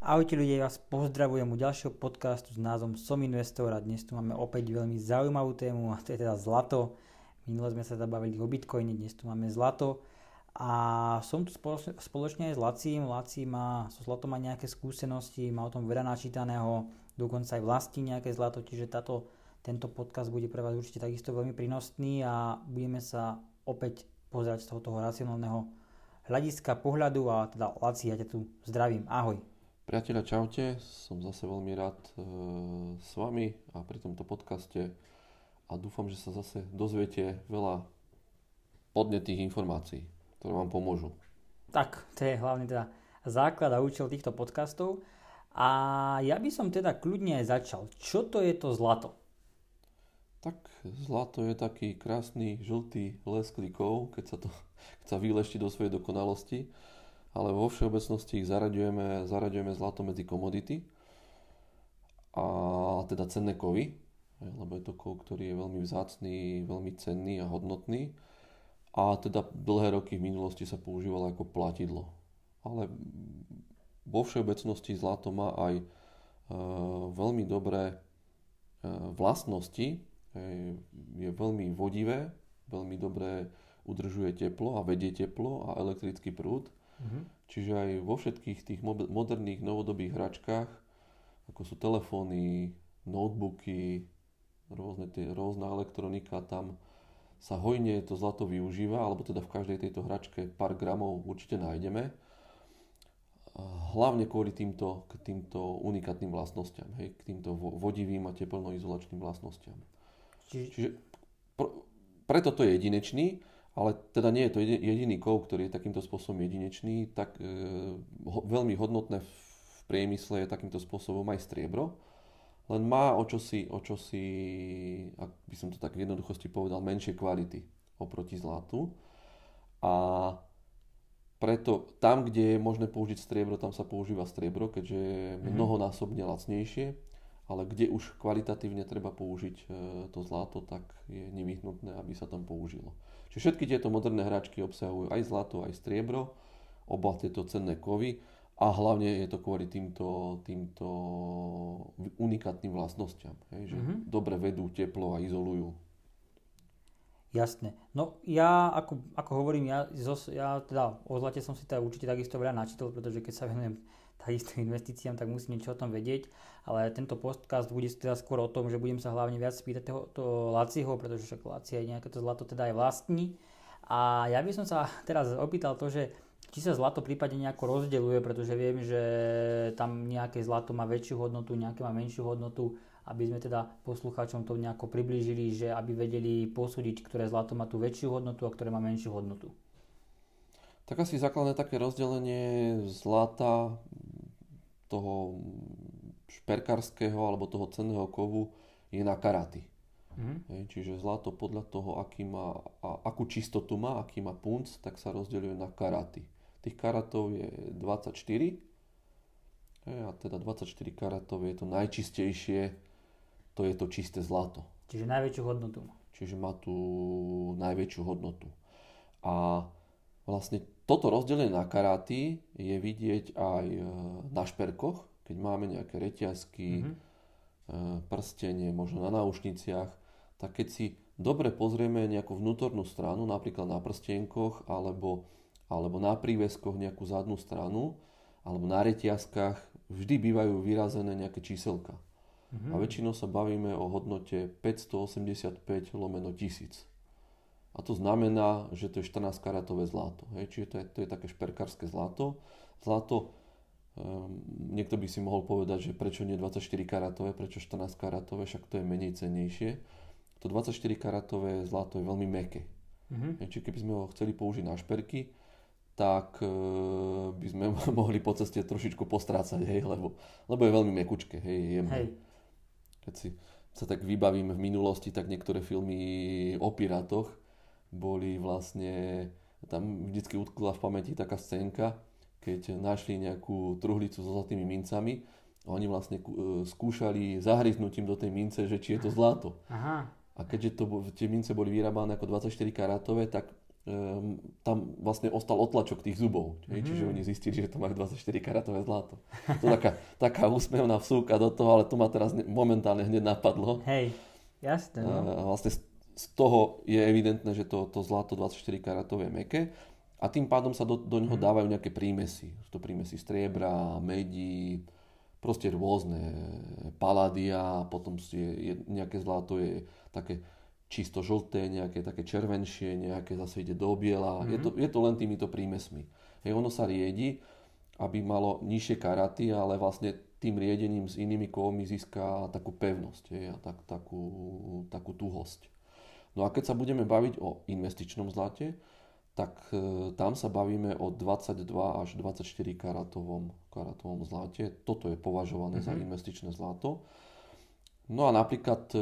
Ahojte ľudia, vás pozdravujem u ďalšieho podcastu s názvom SomInvestora. Dnes tu máme opäť veľmi zaujímavú tému a to je teda zlato. Minule sme sa teda bavili o bitcoine, dnes tu máme zlato. A som tu spoločne aj s Lacím. Laci má so zlatom aj nejaké skúsenosti, má o tom veľa načítaného, dokonca aj vlastní nejaké zlato, čiže tento podcast bude pre vás určite takisto veľmi prínosný a budeme sa opäť pozerať z toho racionálneho hľadiska, pohľadu a teda Laci, ja ťa tu zdravím, ahoj. Priatelia, čaute, som zase veľmi rád s vami a pri tomto podcaste a dúfam, že sa zase dozviete veľa podnetných informácií, ktoré vám pomôžu. Tak, to je hlavne teda základ a účel týchto podcastov a ja by som teda kľudne aj začal. Čo to je to zlato? Tak zlato je taký krásny žltý lesk likov, keď sa vylešti do svojej dokonalosti, ale vo všeobecnosti ich zaraďujeme zlato medzi komodity a teda cenné kovy, lebo je to kov, ktorý je veľmi vzácny, veľmi cenný a hodnotný a teda dlhé roky v minulosti sa používalo ako platidlo. Ale vo všeobecnosti zlato má aj veľmi dobré vlastnosti, je veľmi vodivé, veľmi dobre udržuje teplo a vedie teplo a elektrický prúd. Čiže aj vo všetkých tých moderných novodobých hračkách, ako sú telefóny, notebooky, rôzna elektronika, tam sa hojne to zlato využíva, alebo teda v každej tejto hračke pár gramov určite nájdeme. Hlavne kvôli týmto unikátnym vlastnostiam, hej, k týmto vodivým a teplnoizolačným vlastnostiam. Čiže preto to je jedinečný, ale teda nie je to jediný kov, ktorý je takýmto spôsobom jedinečný. Tak veľmi hodnotné v priemysle je takýmto spôsobom aj striebro, len má o čosi, ak by som to tak v jednoduchosti povedal, menšie kvality oproti zlatu. A preto tam, kde je možné použiť striebro, tam sa používa striebro, keďže je mnohonásobne lacnejšie. Ale kde už kvalitatívne treba použiť to zlato, tak je nevyhnutné, aby sa tam použilo. Čiže všetky tieto moderné hračky obsahujú aj zlato, aj striebro, oba tieto cenné kovy a hlavne je to kvôli týmto unikátnym vlastnostiam, hej, že dobre vedú teplo a izolujú. Jasné. No ja, ako hovorím, ja teda o zlate som si teda určite takisto veľa načítal, pretože keď sa venujem takisto investíciám, tak musím niečo o tom vedieť, ale tento podcast bude teda skôr o tom, že budem sa hlavne viac spýtať toho Laciho, pretože však Laci aj nejaké to zlato teda aj vlastní. A ja by som sa teraz opýtal to, že či sa zlato prípadne nejako rozdeľuje, pretože viem, že tam nejaké zlato má väčšiu hodnotu, nejaké má menšiu hodnotu, aby sme teda poslucháčom to nejako priblížili, že aby vedeli posúdiť, ktoré zlato má tú väčšiu hodnotu a ktoré má menšiu hodnotu. Tak asi základné také rozdelenie zlata toho šperkárskeho alebo toho cenného kovu je na karaty. Čiže zlato podľa toho, akú čistotu má, aký má punc, tak sa rozdeľuje na karaty. Tých karatov je 24 a teda 24 karatov je to najčistejšie, to je to čisté zlato. Čiže najväčšiu hodnotu. Čiže má tu najväčšiu hodnotu. A vlastne toto rozdelenie na karáty je vidieť aj na šperkoch, keď máme nejaké reťazky, prstenie, možno na náušniciach. Tak keď si dobre pozrieme nejakú vnútornú stranu, napríklad na prstienkoch alebo na príveskoch nejakú zadnú stranu, alebo na reťazkách, vždy bývajú vyrazené nejaké číselka. A väčšinou sa bavíme o hodnote 585/1000. A to znamená, že to je 14 karatové zlato. Hej? Čiže to je také šperkárske zlato. Zlato, niekto by si mohol povedať, že prečo nie 24 karatové, prečo 14 karatové, však to je menej cennejšie. To 24 karatové zlato je veľmi mäkké. Čiže keby sme ho chceli použiť na šperky, tak by sme mohli po ceste trošičku postrácať, hej? Lebo je veľmi mäkučké. Hej, jemné. Hej. Keď si sa tak vybavím v minulosti, tak niektoré filmy o pirátoch boli vlastne, tam vždycky utkla v pamäti taká scénka, keď našli nejakú truhlicu so zlatými mincami a oni vlastne skúšali zahryznutím do tej mince, že či je to zlato. Aha. A keďže tie mince boli vyrábané ako 24 karatové, tak tam vlastne ostal otlačok tých zubov. Čiže oni zistili, že to majú 24 karatové zlato. To je taká úsmevná vsúka do toho, ale to ma teraz momentálne hneď napadlo. Hej, jasné. Vlastne z toho je evidentné, že to zlato 24 karatové je mäkké a tým pádom sa do neho dávajú nejaké prímesy. To prímesy striebra, medí, proste rôzne, paladia, potom je nejaké zlato je také čisto žlté, nejaké také červenšie, nejaké zase ide do biela. Je to len týmito prímesmi. Hej, ono sa riedi, aby malo nižšie karaty, ale vlastne tým riedením s inými kovmi získa takú pevnosť, hej, a takú tuhosť. No a keď sa budeme baviť o investičnom zlate, tak tam sa bavíme o 22 až 24 karatovom zlate. Toto je považované za investičné zlato. No a napríklad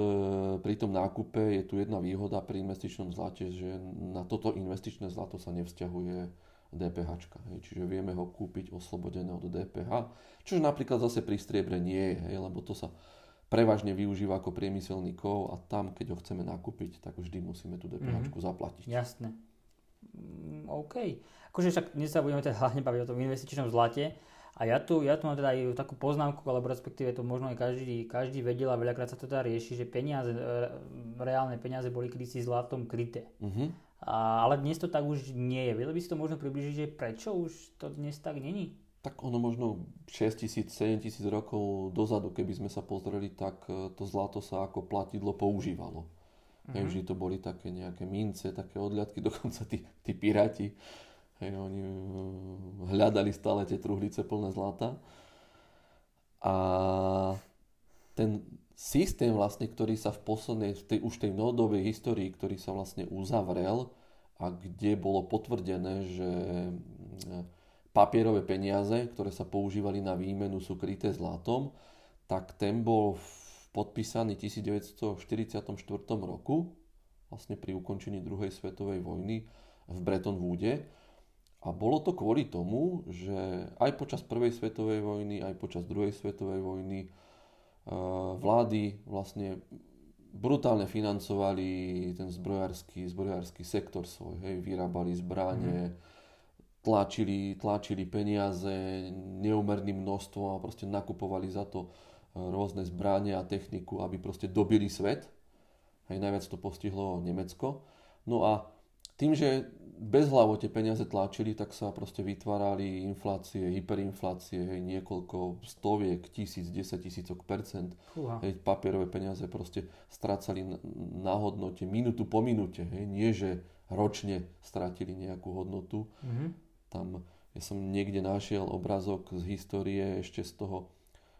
pri tom nákupe je tu jedna výhoda pri investičnom zlate, že na toto investičné zlato sa nevzťahuje DPH. Čiže vieme ho kúpiť oslobodené od DPH, čo napríklad zase pri striebre nie je, lebo to sa prevažne využíva ako priemyselný kov a tam, keď ho chceme nakúpiť, tak vždy musíme tú DPH zaplatiť. Jasné. OK. Akože však dnes sa budeme teda hlavne baviť o tom investičnom zlate. A ja tu mám teda aj takú poznámku, alebo respektíve to možno aj každý vedel a veľakrát sa to teda rieši, že reálne peniaze boli kedysi zlatom kryté. Ale dnes to tak už nie je. Vedel by si to možno približiť, že prečo už to dnes tak není? Tak ono možno 6 000, 7 000 rokov dozadu, keby sme sa pozreli, tak to zlato sa ako platidlo používalo. Vždy to boli také nejaké mince, také odliadky, dokonca tí piráti. Hej, oni hľadali stále tie truhlice plné zlata a ten systém vlastne, ktorý sa v poslednej, už tej novodobej histórii, ktorý sa vlastne uzavrel a kde bolo potvrdené, že papierové peniaze, ktoré sa používali na výmenu, sú kryté zlatom, tak ten bol podpísaný v 1944 roku, vlastne pri ukončení druhej svetovej vojny v Bretton Woode. A bolo to kvôli tomu, že aj počas prvej svetovej vojny, aj počas druhej svetovej vojny vlády vlastne brutálne financovali ten zbrojársky sektor svoj. Hej, vyrábali zbrane, tlačili peniaze neúmerným množstvom a proste nakupovali za to rôzne zbrane a techniku, aby proste dobili svet. Hej, najviac to postihlo Nemecko. No a tým, že bezhlavo tie peniaze tlačili, tak sa proste vytvárali inflácie, hyperinflácie, hej, niekoľko stoviek, 1000, 10 000%. Hej, papierové peniaze proste strácali na hodnote minútu po minúte. Hej, nie, že ročne stratili nejakú hodnotu. Tam ja som niekde našiel obrázok z histórie ešte z toho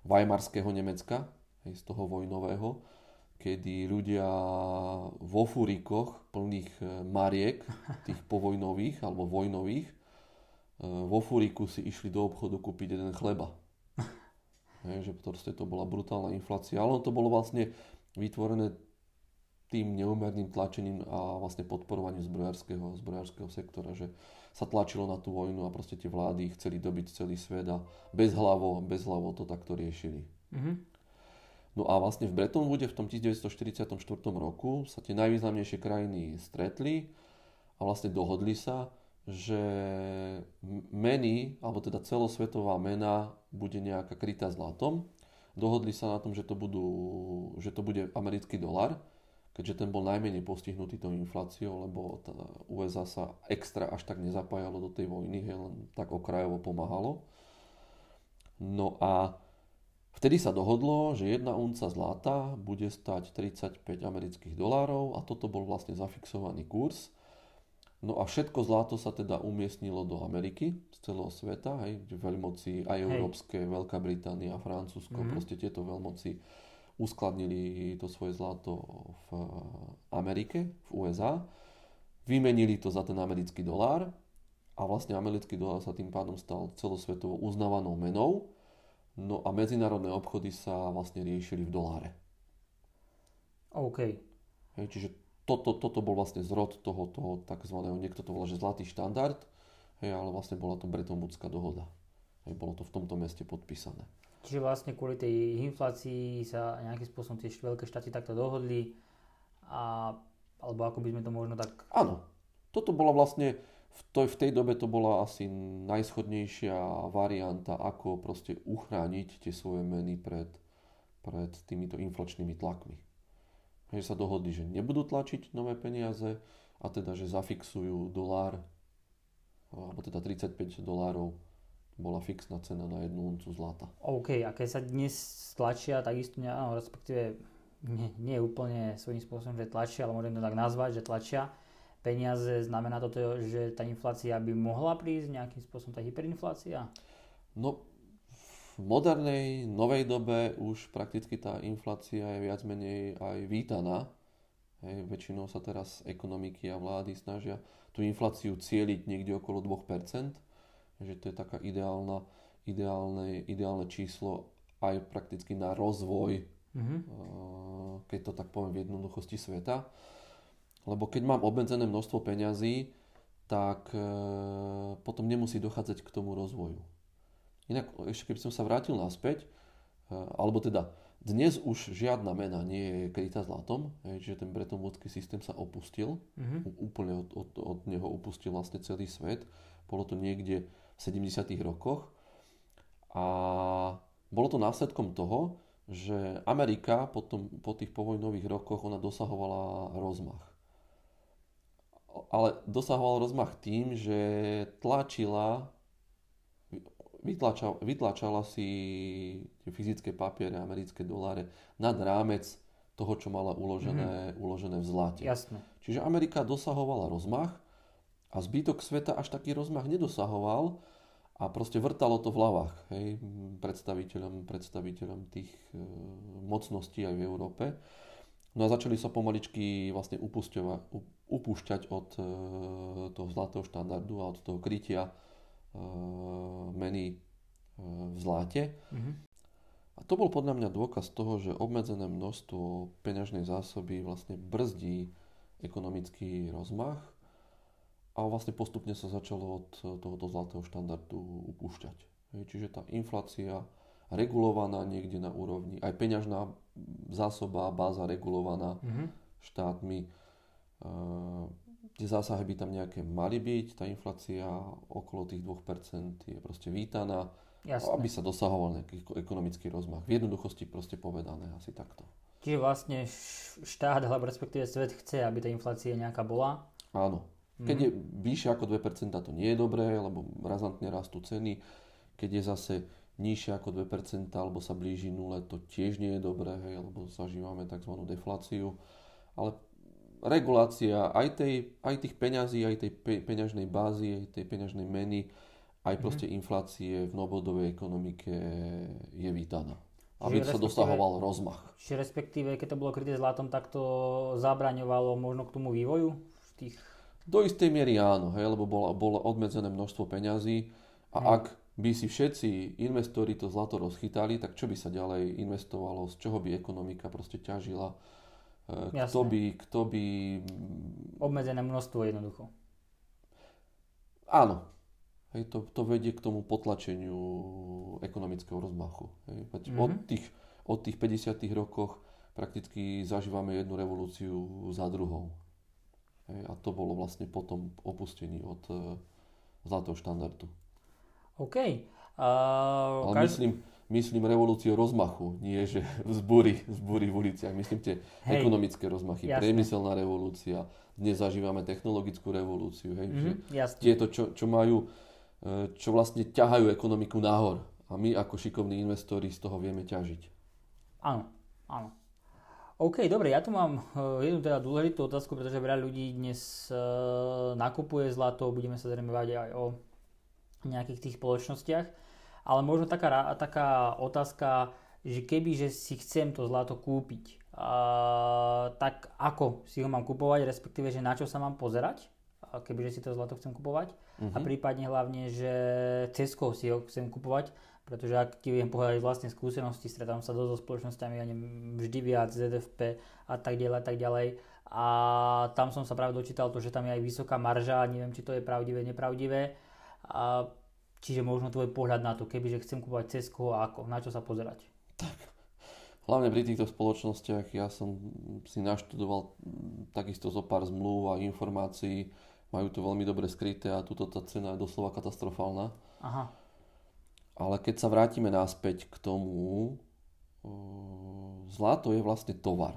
weimarského Nemecka, hej, z toho vojnového, kedy ľudia vo furikoch plných mariek, tých povojnových alebo vojnových, vo furiku si išli do obchodu kúpiť jeden chleba. Hej, že proste to bola brutálna inflácia, ale to bolo vlastne vytvorené tým neúmerným tlačením a vlastne podporovaním zbrojárskeho sektora, že sa tlačilo na tú vojnu a proste tie vlády chceli dobiť celý svet a bezhlavo to takto riešili. No a vlastne v Bretton Woode v tom 1944 roku sa tie najvýznamnejšie krajiny stretli a vlastne dohodli sa, že meny, alebo teda celosvetová mena bude nejaká krytá zlatom. Dohodli sa na tom, že to bude americký dolar, keďže ten bol najmenej postihnutý tou infláciou, lebo USA sa extra až tak nezapájalo do tej vojny, len tak okrajovo pomáhalo. No a vtedy sa dohodlo, že 1 unca zlata bude stať $35, a toto bol vlastne zafixovaný kurz. No a všetko zlato sa teda umiestnilo do Ameriky z celého sveta, hej, veľmoci aj európske, Veľká Británia, Francúzsko, proste tieto veľmoci uskladnili to svoje zlato v Amerike, v USA, vymenili to za ten americký dolár a vlastne americký dolár sa tým pádom stal celosvetovo uznávanou menou. No a medzinárodné obchody sa vlastne riešili v doláre. OK. Hej, čiže toto bol vlastne zrod toho takzvaného, niekto to volá, že zlatý štandard, hej, ale vlastne bola to Bretton-woodská dohoda. Hej, bolo to v tomto meste podpísané. Čiže vlastne kvôli tej inflácii sa nejakým spôsobom tie veľké štáty takto dohodli, alebo ako by sme to možno tak... Áno. Toto bola vlastne, v tej dobe to bola asi najschodnejšia varianta, ako proste uchrániť tie svoje meny pred týmito inflačnými tlakmi. Takže sa dohodli, že nebudú tlačiť nové peniaze a teda, že zafixujú dolár, alebo teda 35 dolárov bola fixná cena na 1 uncu zlata. OK, a keď sa dnes tlačia, takisto, áno, respektíve nie úplne svojím spôsobom, že tlačia, ale môžem to tak nazvať, že tlačia peniaze, znamená to, že tá inflácia by mohla prísť nejakým spôsobom, tá hyperinflácia? No, v modernej, novej dobe už prakticky tá inflácia je viac menej aj vítaná. Hej, väčšinou sa teraz ekonomiky a vlády snažia tú infláciu cieliť niekde okolo 2%. Takže to je taká ideálne číslo aj prakticky na rozvoj, keď to tak poviem v jednoduchosti sveta. Lebo keď mám obmedzené množstvo peňazí, tak potom nemusí dochádzať k tomu rozvoju. Inak ešte keby som sa vrátil naspäť, alebo teda dnes už žiadna mena nie je krytá zlatom, že ten Bretton-woodský systém sa opustil, úplne od neho opustil vlastne celý svet. Bolo to niekde v 70. rokoch a bolo to následkom toho, že Amerika potom po tých povojnových rokoch ona dosahovala rozmach. Ale dosahovala rozmach tým, že vytlačala si tie fyzické papiere, americké doláre nad rámec toho, čo mala uložené v zlate. Jasne. Čiže Amerika dosahovala rozmach a zbytok sveta až taký rozmach nedosahoval a proste vrtalo to v hlavách, hej, predstaviteľom tých mocností aj v Európe. No a začali sa pomaličky vlastne upúšťať od toho zlatého štandardu a od toho krytia meny v zláte. A to bol podľa mňa dôkaz toho, že obmedzené množstvo peňažnej zásoby vlastne brzdí ekonomický rozmach a vlastne postupne sa začalo od tohoto zlatého štandardu upúšťať. Čiže tá inflácia regulovaná niekde na úrovni, aj peňažná zásoba, báza regulovaná štátmi, tie zásahy by tam nejaké mali byť, tá inflácia okolo tých 2% je proste vítaná, aby sa dosahoval nejaký ekonomický rozmach. V jednoduchosti proste povedané asi takto. Čiže vlastne štát, alebo respektíve svet chce, aby tá inflácia nejaká bola? Áno. Keď je vyššie ako 2%, to nie je dobré, lebo razantne rastú ceny. Keď je zase nižšie ako 2% alebo sa blíži nule, to tiež nie je dobré, hej, lebo zažívame tzv. Defláciu. Ale regulácia aj tých peňazí, aj tej peňažnej bázy, aj tej peňažnej meny, aj proste inflácie v novodobej ekonomike je vítaná. Aby sa dosahoval rozmach. Čiže respektíve, keď to bolo kryté zlatom, tak to zabraňovalo možno k tomu vývoju? Do istej miery áno, hej, lebo bolo obmedzené množstvo peňazí a ak by si všetci investori to zlato rozchytali, tak čo by sa ďalej investovalo, z čoho by ekonomika proste ťažila? Kto by... Obmedzené množstvo jednoducho. Áno. Hej, to vedie k tomu potlačeniu ekonomického rozmachu. Hej. Od tých 50. rokoch prakticky zažívame jednu revolúciu za druhou. Hej, a to bolo vlastne potom opustení od zlatého štandardu. OK. Ale myslím revolúciu rozmachu, nie že vzbúry v uliciach. Myslím tie ekonomické rozmachy, jasne. Priemyselná revolúcia, dnes zažívame technologickú revolúciu. Hej, že tieto, čo vlastne ťahajú ekonomiku nahor a my ako šikovní investori z toho vieme ťažiť. Áno. OK, dobre, ja tu mám jednu teda dôležitú otázku, pretože veľa ľudí dnes nakupuje zlato, budeme sa zrejme baviť aj o nejakých tých spoločnostiach. Ale možno taká otázka, že kebyže si chcem to zlato kúpiť, tak ako si ho mám kupovať, respektíve, že na čo sa mám pozerať, kebyže si to zlato chcem kupovať. A prípadne hlavne, že cez koho si ho chcem kupovať, pretože ak ti viem povedať vlastne skúsenosti, stretám sa dosť so spoločnosťami, ja neviem, vždy viac, ZFP a tak ďalej. A tam som sa práve dočítal to, že tam je aj vysoká marža, neviem, či to je pravdivé, nepravdivé. Čiže možno tvoj pohľad na to, kebyže chcem kúpať cez koho a ako, na čo sa pozerať? Tak, hlavne pri týchto spoločnostiach ja som si naštudoval takisto zo pár zmluv a informácií Majú to veľmi dobre skryté a tuto tá cena je doslova katastrofálna. Aha. Ale keď sa vrátime naspäť k tomu, zlato je vlastne tovar.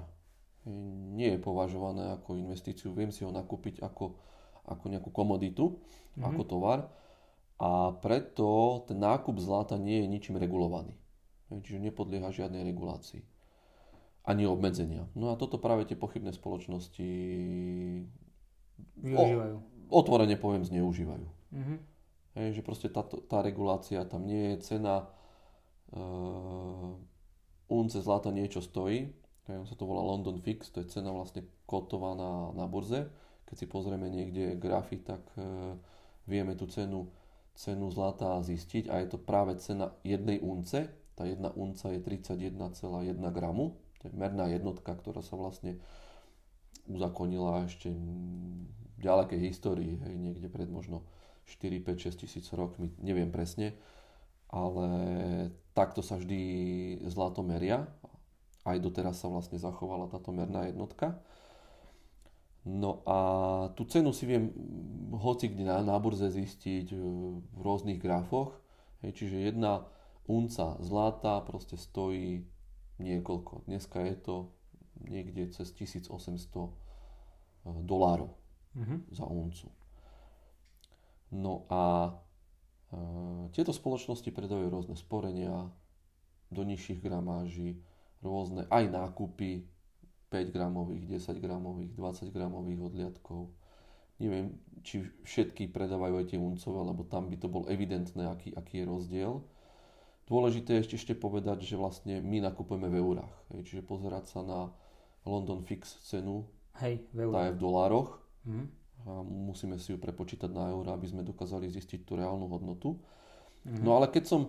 Nie je považované ako investíciu. Viem si ho nakúpiť ako nejakú komoditu, ako tovar. A preto ten nákup zlata nie je ničím regulovaný. Čiže nepodlieha žiadnej regulácii. Ani obmedzenia. No a toto práve tie pochybné spoločnosti využívajú. Otvorene poviem, zneužívajú. Hej, že proste tá regulácia tam nie je, cena unce zlata niečo stojí. On sa to volá London Fix, to je cena vlastne kotovaná na burze. Keď si pozrieme niekde grafy, tak vieme tú cenu zlata zistiť a je to práve cena jednej unce. Tá jedna unca je 31,1 gramu. To je merná jednotka, ktorá sa vlastne uzakonila ešte v ďalekej histórii, hej, niekde pred možno 4, 5, 6 tisíc rokmi, neviem presne, ale takto sa vždy zlato meria. Aj doteraz sa vlastne zachovala táto merná jednotka. No a tú cenu si viem hocikde na burze zistiť v rôznych grafoch. Hej, čiže jedna unca zlata proste stojí niekoľko. Dneska je to niekde cez $1,800 za uncu. No a tieto spoločnosti predajú rôzne sporenia do nižších gramáží, rôzne aj nákupy 5 gramových, 10 gramových, 20 gramových odliadkov. Neviem, či všetky predávajú aj tie uncové, lebo tam by to bol evidentné, aký je rozdiel. Dôležité je ešte povedať, že vlastne my nakupujeme v eurách. Čiže pozerať sa na London Fix cenu, tá je v dolároch. A musíme si ju prepočítať na eurá, aby sme dokázali zistiť tú reálnu hodnotu. No ale keď som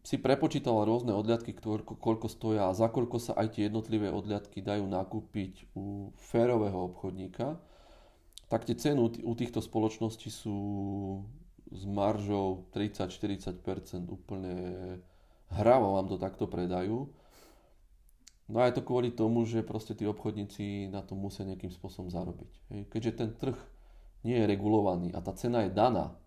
si prepočítal rôzne odliadky, koľko stoja a za koľko sa aj tie jednotlivé odliadky dajú nakúpiť u férového obchodníka, tak tie ceny u týchto spoločností sú s maržou 30-40%, úplne hravo vám to takto predajú. No a je to kvôli tomu, že proste tí obchodníci na tom musia nejakým spôsobom zarobiť. Hej. Keďže ten trh nie je regulovaný a tá cena je daná,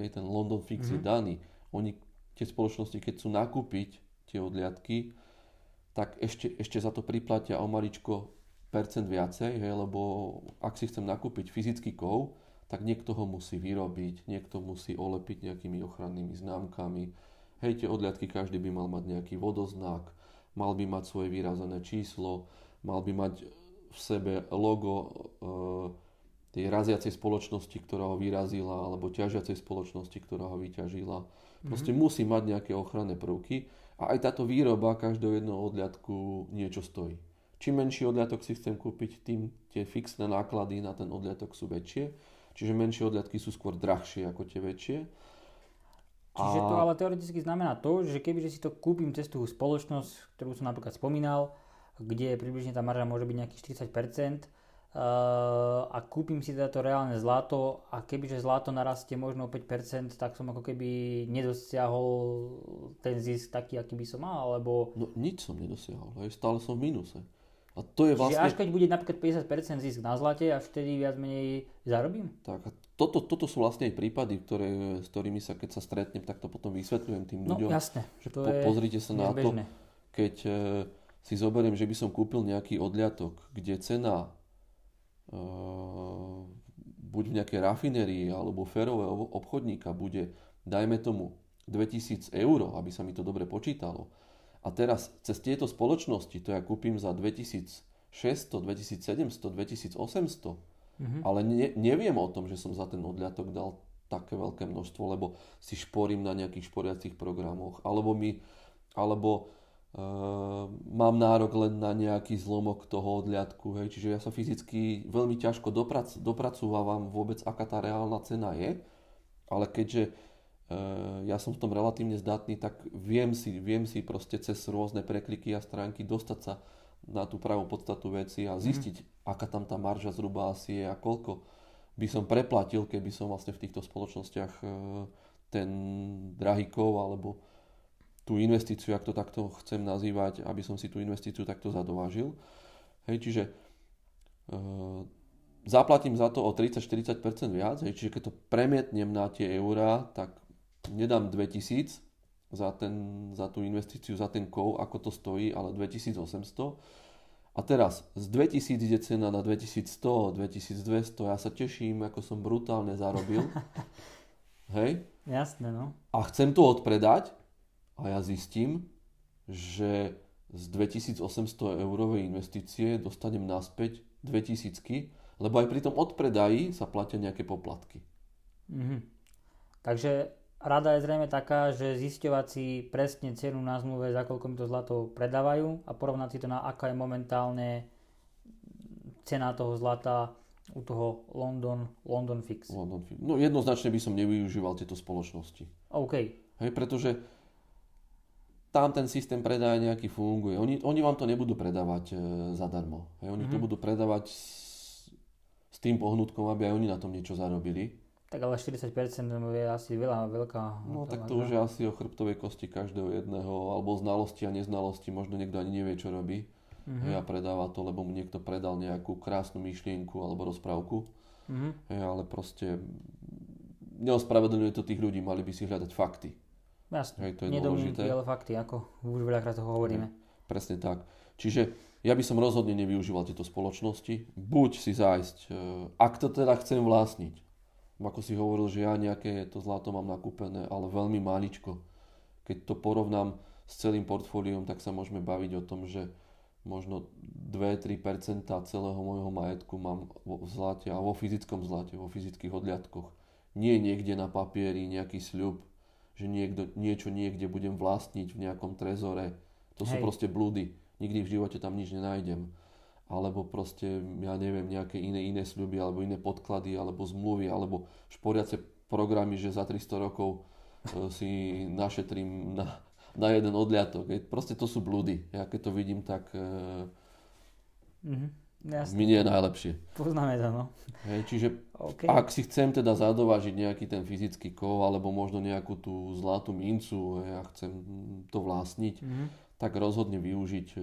hej, ten London Fix je daný, oni, tie spoločnosti, keď sú nakúpiť tie odliadky, tak ešte za to priplatia o maličko percent viacej, hej, lebo ak si chcem nakúpiť fyzický kov, tak niekto ho musí vyrobiť, niekto musí olepiť nejakými ochrannými známkami. Hej, tie odliadky, každý by mal mať nejaký vodoznak, mal by mať svoje vyrazené číslo, mal by mať v sebe logo tej raziacej spoločnosti, ktorá ho vyrazila, alebo ťažiacej spoločnosti, ktorá ho vyťažila. Proste musí mať nejaké ochranné prvky a aj táto výroba každého jedného odliadku niečo stojí. Čím menší odliadok si chcem kúpiť, tým tie fixné náklady na ten odliadok sú väčšie. Čiže menšie odliadky sú skôr drahšie ako tie väčšie. Čiže to ale teoreticky znamená to, že kebyže si to kúpim cez tú spoločnosť, ktorú som napríklad spomínal, kde približne tá marža môže byť nejakých 40%, a kúpim si teda to reálne zlato a kebyže zlato narastie možno o 5%, tak som ako keby nedosiahol ten zisk taký, aký by som mal, alebo... No nič som nedosiahol, aj stále som v mínuse. A to je vlastne... Čiže až keď bude napríklad 50% zisk na zlate, až vtedy viac menej zarobím? Tak, toto sú vlastne aj prípady, s ktorými sa, keď sa stretnem, tak to potom vysvetľujem tým ľuďom. No jasné, že to je pozrite sa nezbežné. Na to, keď si zoberiem, že by som kúpil nejaký odliatok, kde cena buď v nejakej rafinérii alebo férového obchodníka bude, dajme tomu, 2,000 eur, aby sa mi to dobre počítalo. A teraz cez tieto spoločnosti to ja kúpim za 2,600, 2,700, 2,800, ale neviem o tom, že som za ten odliatok dal také veľké množstvo, lebo si šporím na nejakých šporiacich programoch, alebo mám nárok len na nejaký zlomok toho odliatku. Hej. Čiže ja sa fyzicky veľmi ťažko dopracúvam vôbec, aká tá reálna cena je, ale keďže ja som v tom relatívne zdatný, tak viem si proste cez rôzne prekliky a stránky dostať sa na tú pravú podstatu veci a zistiť, aká tam tá marža zhruba asi je a koľko by som preplatil, keby som vlastne v týchto spoločnostiach ten drahý kov alebo tú investíciu, ak to takto chcem nazývať, aby som si tú investíciu takto zadovážil. Hej, čiže zaplatím za to o 30-40% viac, čiže keď to premietnem na tie eurá, tak nedám 2000 za tú investíciu, za ten kov, ako to stojí, ale 2800. A teraz z 2000 ide cena na 2100, 2200, ja sa teším, ako som brutálne zarobil. Hej? Jasné, no. A chcem to odpredať a ja zistím, že z 2800 eurovej investície dostanem naspäť 2000, lebo aj pri tom odpredaji sa platia nejaké poplatky. Mhm. Takže rada je zrejme taká, že zisťovať si presne cenu na zmluve, za koľko mi to zlato predávajú a porovnať si to na aká je momentálne cena toho zlata u toho London Fix. No jednoznačne by som nevyužíval tieto spoločnosti. OK. Hej, pretože tam ten systém predaja nejaký funguje. Oni vám to nebudú predávať zadarmo. Hej, oni to budú predávať s tým pohnutkom, aby aj oni na tom niečo zarobili. Tak ale 40% je asi veľká... No tak to už je asi o chrbtovej kosti každého jedného, alebo znalosti a neznalosti, možno niekto ani nevie, čo robí. Ja predáva to, lebo mu niekto predal nejakú krásnu myšlienku alebo rozprávku. Ja, ale proste neospravedlňuje to tých ľudí, mali by si hľadať fakty. Jasne, hej, to je nedomínky, ale fakty, ako už veľakrát to hovoríme. Hej, presne tak. Čiže ja by som rozhodne nevyužíval tieto spoločnosti. Buď si zájsť, ak to teda chcem vlastniť. Ako si hovoril, že ja nejaké to zlato mám nakúpené, ale veľmi máličko. Keď to porovnám s celým portfóliom, tak sa môžeme baviť o tom, že možno 2-3% celého môjho majetku mám v zlate a vo fyzickom zlate, vo fyzických odliadkoch. Nie niekde na papieri nejaký sľub, že niečo niekde budem vlastniť v nejakom trezore. To sú proste blúdy. Nikdy v živote tam nič nenájdem. Alebo proste, ja neviem, nejaké iné sľuby, alebo iné podklady, alebo zmluvy, alebo šporiace programy, že za 300 rokov si našetrím na jeden odliatok. Proste to sú blúdy. Ja keď to vidím, tak mi nie je najlepšie. Poznáme to, no. Hej, čiže ak si chcem teda zadovážiť nejaký ten fyzický kov, alebo možno nejakú tú zlatú mincu, ja chcem to vlastniť, tak rozhodne využiť...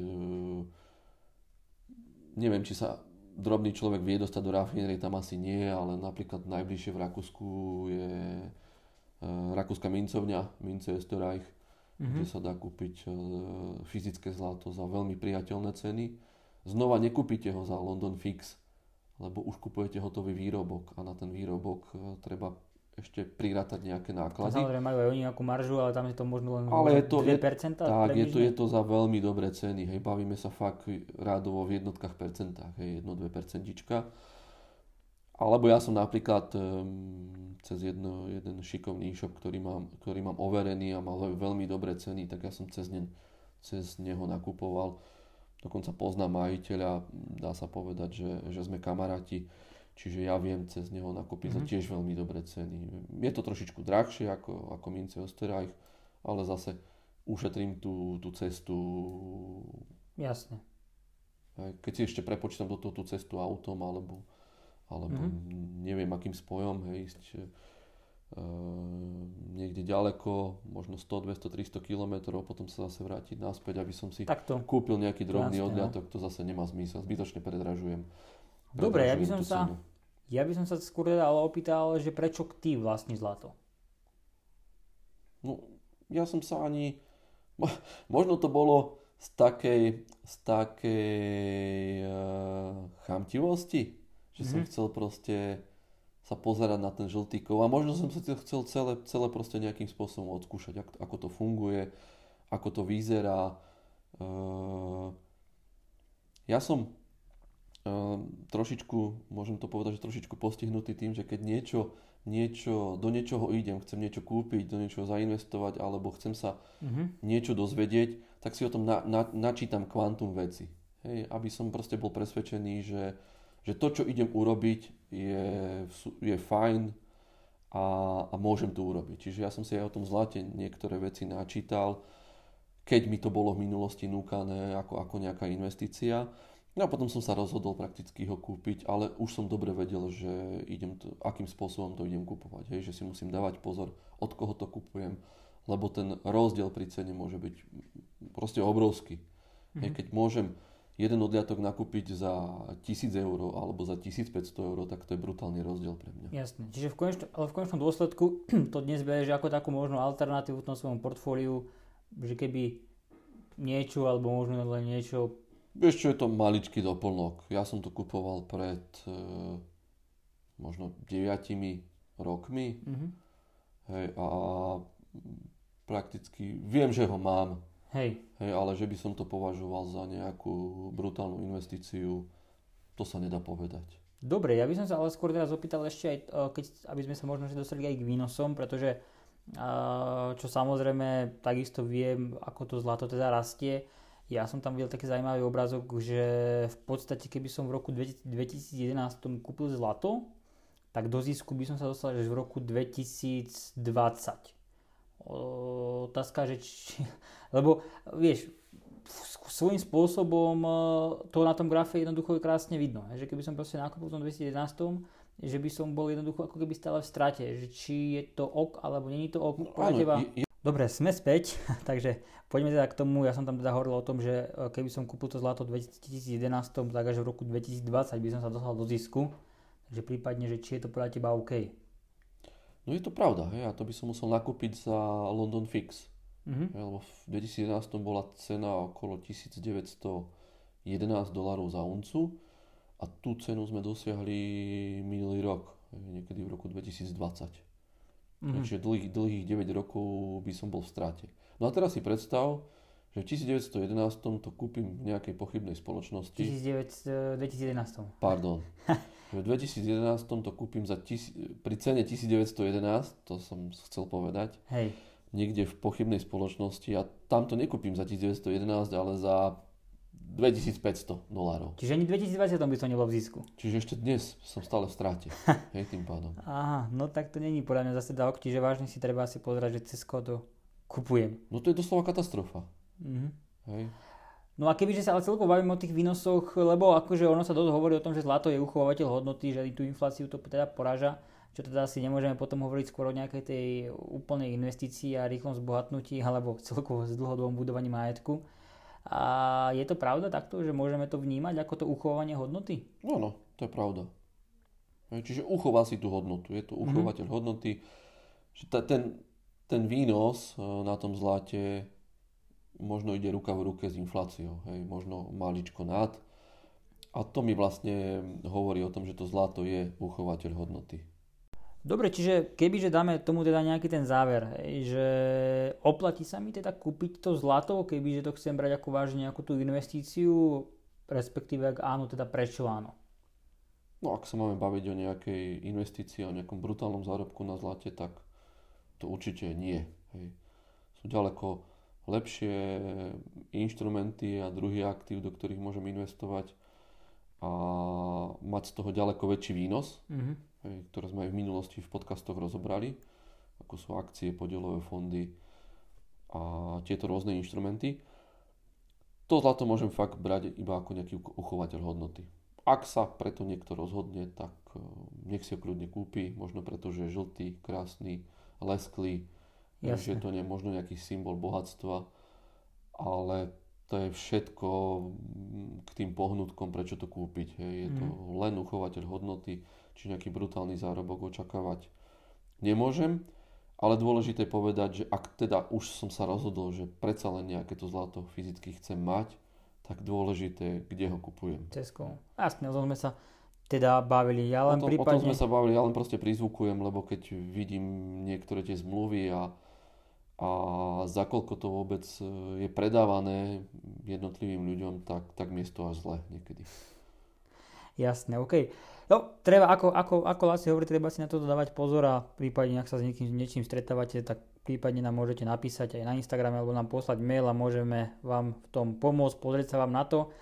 Neviem, či sa drobný človek vie dostať do rafinérie, tam asi nie, ale napríklad najbližšie v Rakúsku je Rakúska mincovňa, Münze Österreich, kde sa dá kúpiť fyzické zlato za veľmi priateľné ceny. Znova nekúpite ho za London Fix, lebo už kupujete hotový výrobok a na ten výrobok treba ešte prirátať nejaké náklady. Samozrejme majú aj oni nejakú maržu, ale tam je to možno len 2%. Tak, je to za veľmi dobré ceny. Hej, bavíme sa fakt rádovo v jednotkách percentách. Hej, 1-2 percentička. Alebo ja som napríklad cez jeden šikovný e-shop, ktorý mám overený a mal veľmi dobré ceny, tak ja som cez neho nakupoval. Dokonca poznám majiteľa, dá sa povedať, že sme kamaráti. Čiže ja viem cez neho nakúpiť za tiež veľmi dobré ceny. Je to trošičku drahšie ako Münze Österreich, ale zase ušetrím tú cestu. Jasne. Keď si ešte prepočítam do toho tú cestu autom alebo neviem akým spojom, hej, ísť niekde ďaleko, možno 100, 200, 300 km, potom sa zase vrátiť naspäť, aby som si kúpil nejaký drobný odliatok, to zase nemá zmysel, zbytočne predražujem. Dobre, ja by som sa skôr ale opýtal, že prečo ty vlastní zlato? No, ja som sa ani... Možno to bolo z takej chamtivosti, že som chcel proste sa pozerať na ten žltý kov a možno som sa chcel celé proste nejakým spôsobom odskúšať, ako to funguje, ako to vyzerá. Ja som... trošičku, môžem to povedať, že trošičku postihnutý tým, že keď do niečoho idem, chcem niečo kúpiť, do niečoho zainvestovať alebo chcem sa niečo dozvedieť, tak si o tom načítam kvantum veci. Hej, aby som proste bol presvedčený, že to, čo idem urobiť, je fajn a môžem to urobiť. Čiže ja som si aj o tom zlate niektoré veci načítal, keď mi to bolo v minulosti núkané ako nejaká investícia. No a potom som sa rozhodol prakticky ho kúpiť, ale už som dobre vedel, že akým spôsobom to idem kupovať. Hej? Že si musím dávať pozor, od koho to kupujem, lebo ten rozdiel pri cene môže byť proste obrovský. Hej? Keď môžem jeden odliatok nakúpiť za 1 000 eur alebo za 1 500 eur, tak to je brutálny rozdiel pre mňa. Jasne, čiže v konečnom dôsledku to dnes berieš ako takú možnú alternatívu v tom svojom portfóliu, že keby niečo alebo možno len niečo. Vieš čo, je to maličký doplnok. Ja som to kupoval pred možno 9 rokmi. Mm-hmm. Hej, a prakticky viem, že ho mám. Hej. Hej, ale že by som to považoval za nejakú brutálnu investíciu, to sa nedá povedať. Dobre, ja by som sa ale skôr teraz opýtal ešte aj, aby sme sa možno dostali aj k výnosom, pretože čo samozrejme takisto viem, ako to zlato teda rastie. Ja som tam videl taký zaujímavý obrázok, že v podstate keby som v roku 2011 kúpil zlato, tak do zisku by som sa dostal až v roku 2020. Otázka, že lebo vieš, svojím spôsobom to na tom grafe jednoducho je krásne vidno, že keby som proste nakúpil v tom 2011, že by som bol jednoducho ako keby stále v strate, že či je to ok alebo nie je to ok. Dobre, sme späť, takže poďme teda k tomu, ja som tam teda hovoril o tom, že keby som kúpil to zlato v 2011, tak až v roku 2020 by som sa dostal do zisku, takže prípadne, že či je to podľa teba OK. No je to pravda, hej, a to by som musel nakúpiť za London Fix. Mm-hmm. Hej, lebo v 2011 bola cena okolo $1911 za uncu a tú cenu sme dosiahli minulý rok, niekedy v roku 2020. Mm-hmm. Čiže dlhých 9 rokov by som bol v strate. No a teraz si predstav, že v 1911 to kúpim v nejakej pochybnej spoločnosti. 2011. Pardon. V 2011 to kúpim pri cene 1911, to som chcel povedať, hej, niekde v pochybnej spoločnosti a tam to nekúpim za 1911, ale za $2500. Čiže ani 2020 by to nebolo v zisku. Čiže ešte dnes som stále v stráte, hej, tým pádom. Aha, no tak to není podľa mňa zase dávok, čiže vážne si treba asi pozerať, že cez koho to kupujem. No to je doslova katastrofa. Mhm. Hej. No a kebyže sa ale celkovo bavíme o tých výnosoch, lebo akože ono sa dosť hovorí o tom, že zlato je uchovateľ hodnoty, že tú infláciu to teda poráža, čo teda si nemôžeme potom hovoriť skôr o nejakej tej úplnej investícii a rýchlom zbohatnutí alebo celkovo s dlhodobom budovaní majetku. A je to pravda takto, že môžeme to vnímať ako to uchovanie hodnoty? No, to je pravda. Čiže uchová si tú hodnotu, je to uchovateľ hodnoty, že ten výnos na tom zlate možno ide ruka v ruke s infláciou, hej, možno maličko nad. A to mi vlastne hovorí o tom, že to zlato je uchovateľ hodnoty. Dobre, čiže kebyže dáme tomu teda nejaký ten záver, hej, že oplatí sa mi teda kúpiť to zlato, kebyže to chcem brať ako vážne ako tú investíciu, respektíve ak áno, teda prečo áno? No ak sa máme baviť o nejakej investícii, o nejakom brutálnom zárobku na zlate, tak to určite nie. Hej. Sú ďaleko lepšie inštrumenty a druhý aktív, do ktorých môžem investovať a mať z toho ďaleko väčší výnos, ktoré sme aj v minulosti v podcastoch rozobrali, ako sú akcie, podielové fondy a tieto rôzne inštrumenty. To zlato môžem fakt brať iba ako nejaký uchovateľ hodnoty. Ak sa preto niekto rozhodne, tak nech si ho kľudne kúpi, možno preto, že je žltý, krásny, lesklý. Jasne. Že to nie je možno nejaký symbol bohatstva, ale to je všetko k tým pohnutkom, prečo to kúpiť. Je to len uchovateľ hodnoty, či nejaký brutálny zárobok očakávať nemôžem, ale dôležité je povedať, že ak teda už som sa rozhodol, že predsa len nejaké to zlato fyzicky chcem mať, tak dôležité je, kde ho kupujem. Česko. Jasne, o tom sme sa teda bavili. Ja len prípadne... O tom sme sa bavili, ja len proste prizvukujem, lebo keď vidím niektoré tie zmluvy a za koľko to vôbec je predávané jednotlivým ľuďom, tak mi je to až zle niekedy. Jasné, OK. No, treba, ako Láci hovorí, treba si na to dávať pozor a prípadne, ak sa s niečím stretávate, tak prípadne nám môžete napísať aj na Instagrame alebo nám poslať mail a môžeme vám v tom pomôcť, pozrieť sa vám na to.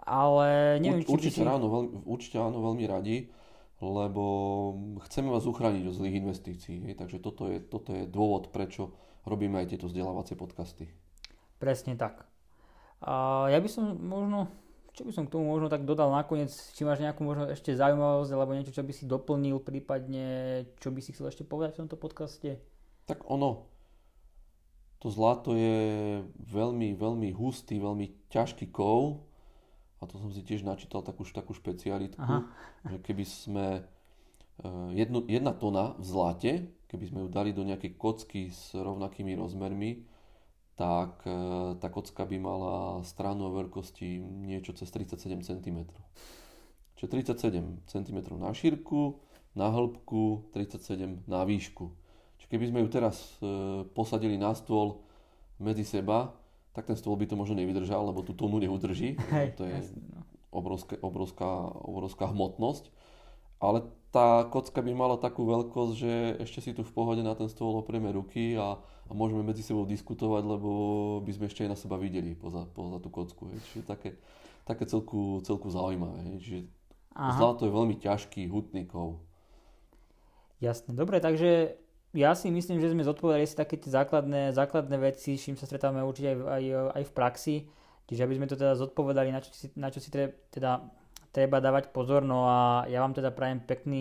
Ale neviem, určite áno, veľmi radi, lebo chceme vás uchrániť od zlých investícií. Hej? Takže toto je dôvod, prečo robíme aj tieto vzdelávacie podcasty. Presne tak. A ja by som možno, čo by som k tomu možno tak dodal nakoniec, či máš nejakú možno ešte zaujímavosť, alebo niečo, čo by si doplnil, prípadne čo by si chcel ešte povedať v tomto podcaste? Tak ono, to zlato je veľmi, veľmi hustý, veľmi ťažký kov, a to som si tiež načítal takú špecialitku, aha, že keby sme jedna tona v zlate, keby sme ju dali do nejakej kocky s rovnakými rozmermi, tak tá kocka by mala stranu o veľkosti niečo cez 37 cm. Čiže 37 cm na šírku, na hĺbku, 37 na výšku. Čiže keby sme ju teraz posadili na stôl medzi seba, tak ten stôl by to možno nevydržal, lebo tú tonu neudrží. Hej, to je obrovská hmotnosť. Ale tá kocka by mala takú veľkosť, že ešte si tu v pohode na ten stôl oprieme ruky a môžeme medzi sebou diskutovať, lebo by sme ešte aj na seba videli poza tú kocku. Hej. Čiže také celku zaujímavé. Hej. Čiže zlato je veľmi ťažký hutný kov. Jasné, dobre, takže ja si myslím, že sme zodpovedali si také tie základné veci, s čím sa stretávame určite aj v praxi. Čiže aby sme to teda zodpovedali, na čo si teda treba dávať pozor. No a ja vám teda prajem pekný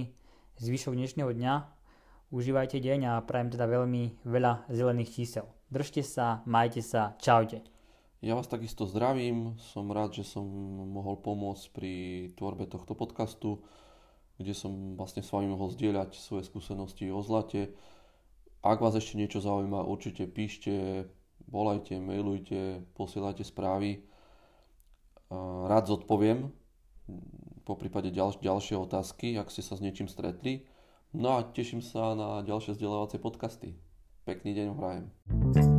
zvyšok dnešného dňa. Užívajte deň a prajem teda veľmi veľa zelených čísel. Držte sa, majte sa, čaute. Ja vás takisto zdravím. Som rád, že som mohol pomôcť pri tvorbe tohto podcastu, kde som vlastne s vami mohol zdieľať svoje skúsenosti o zlate. Ak vás ešte niečo zaujíma, určite píšte, volajte, mailujte, posielajte správy. Rád zodpoviem, poprípade ďalšie otázky, ak ste sa s niečím stretli. No a teším sa na ďalšie vzdelávacie podcasty. Pekný deň prajem.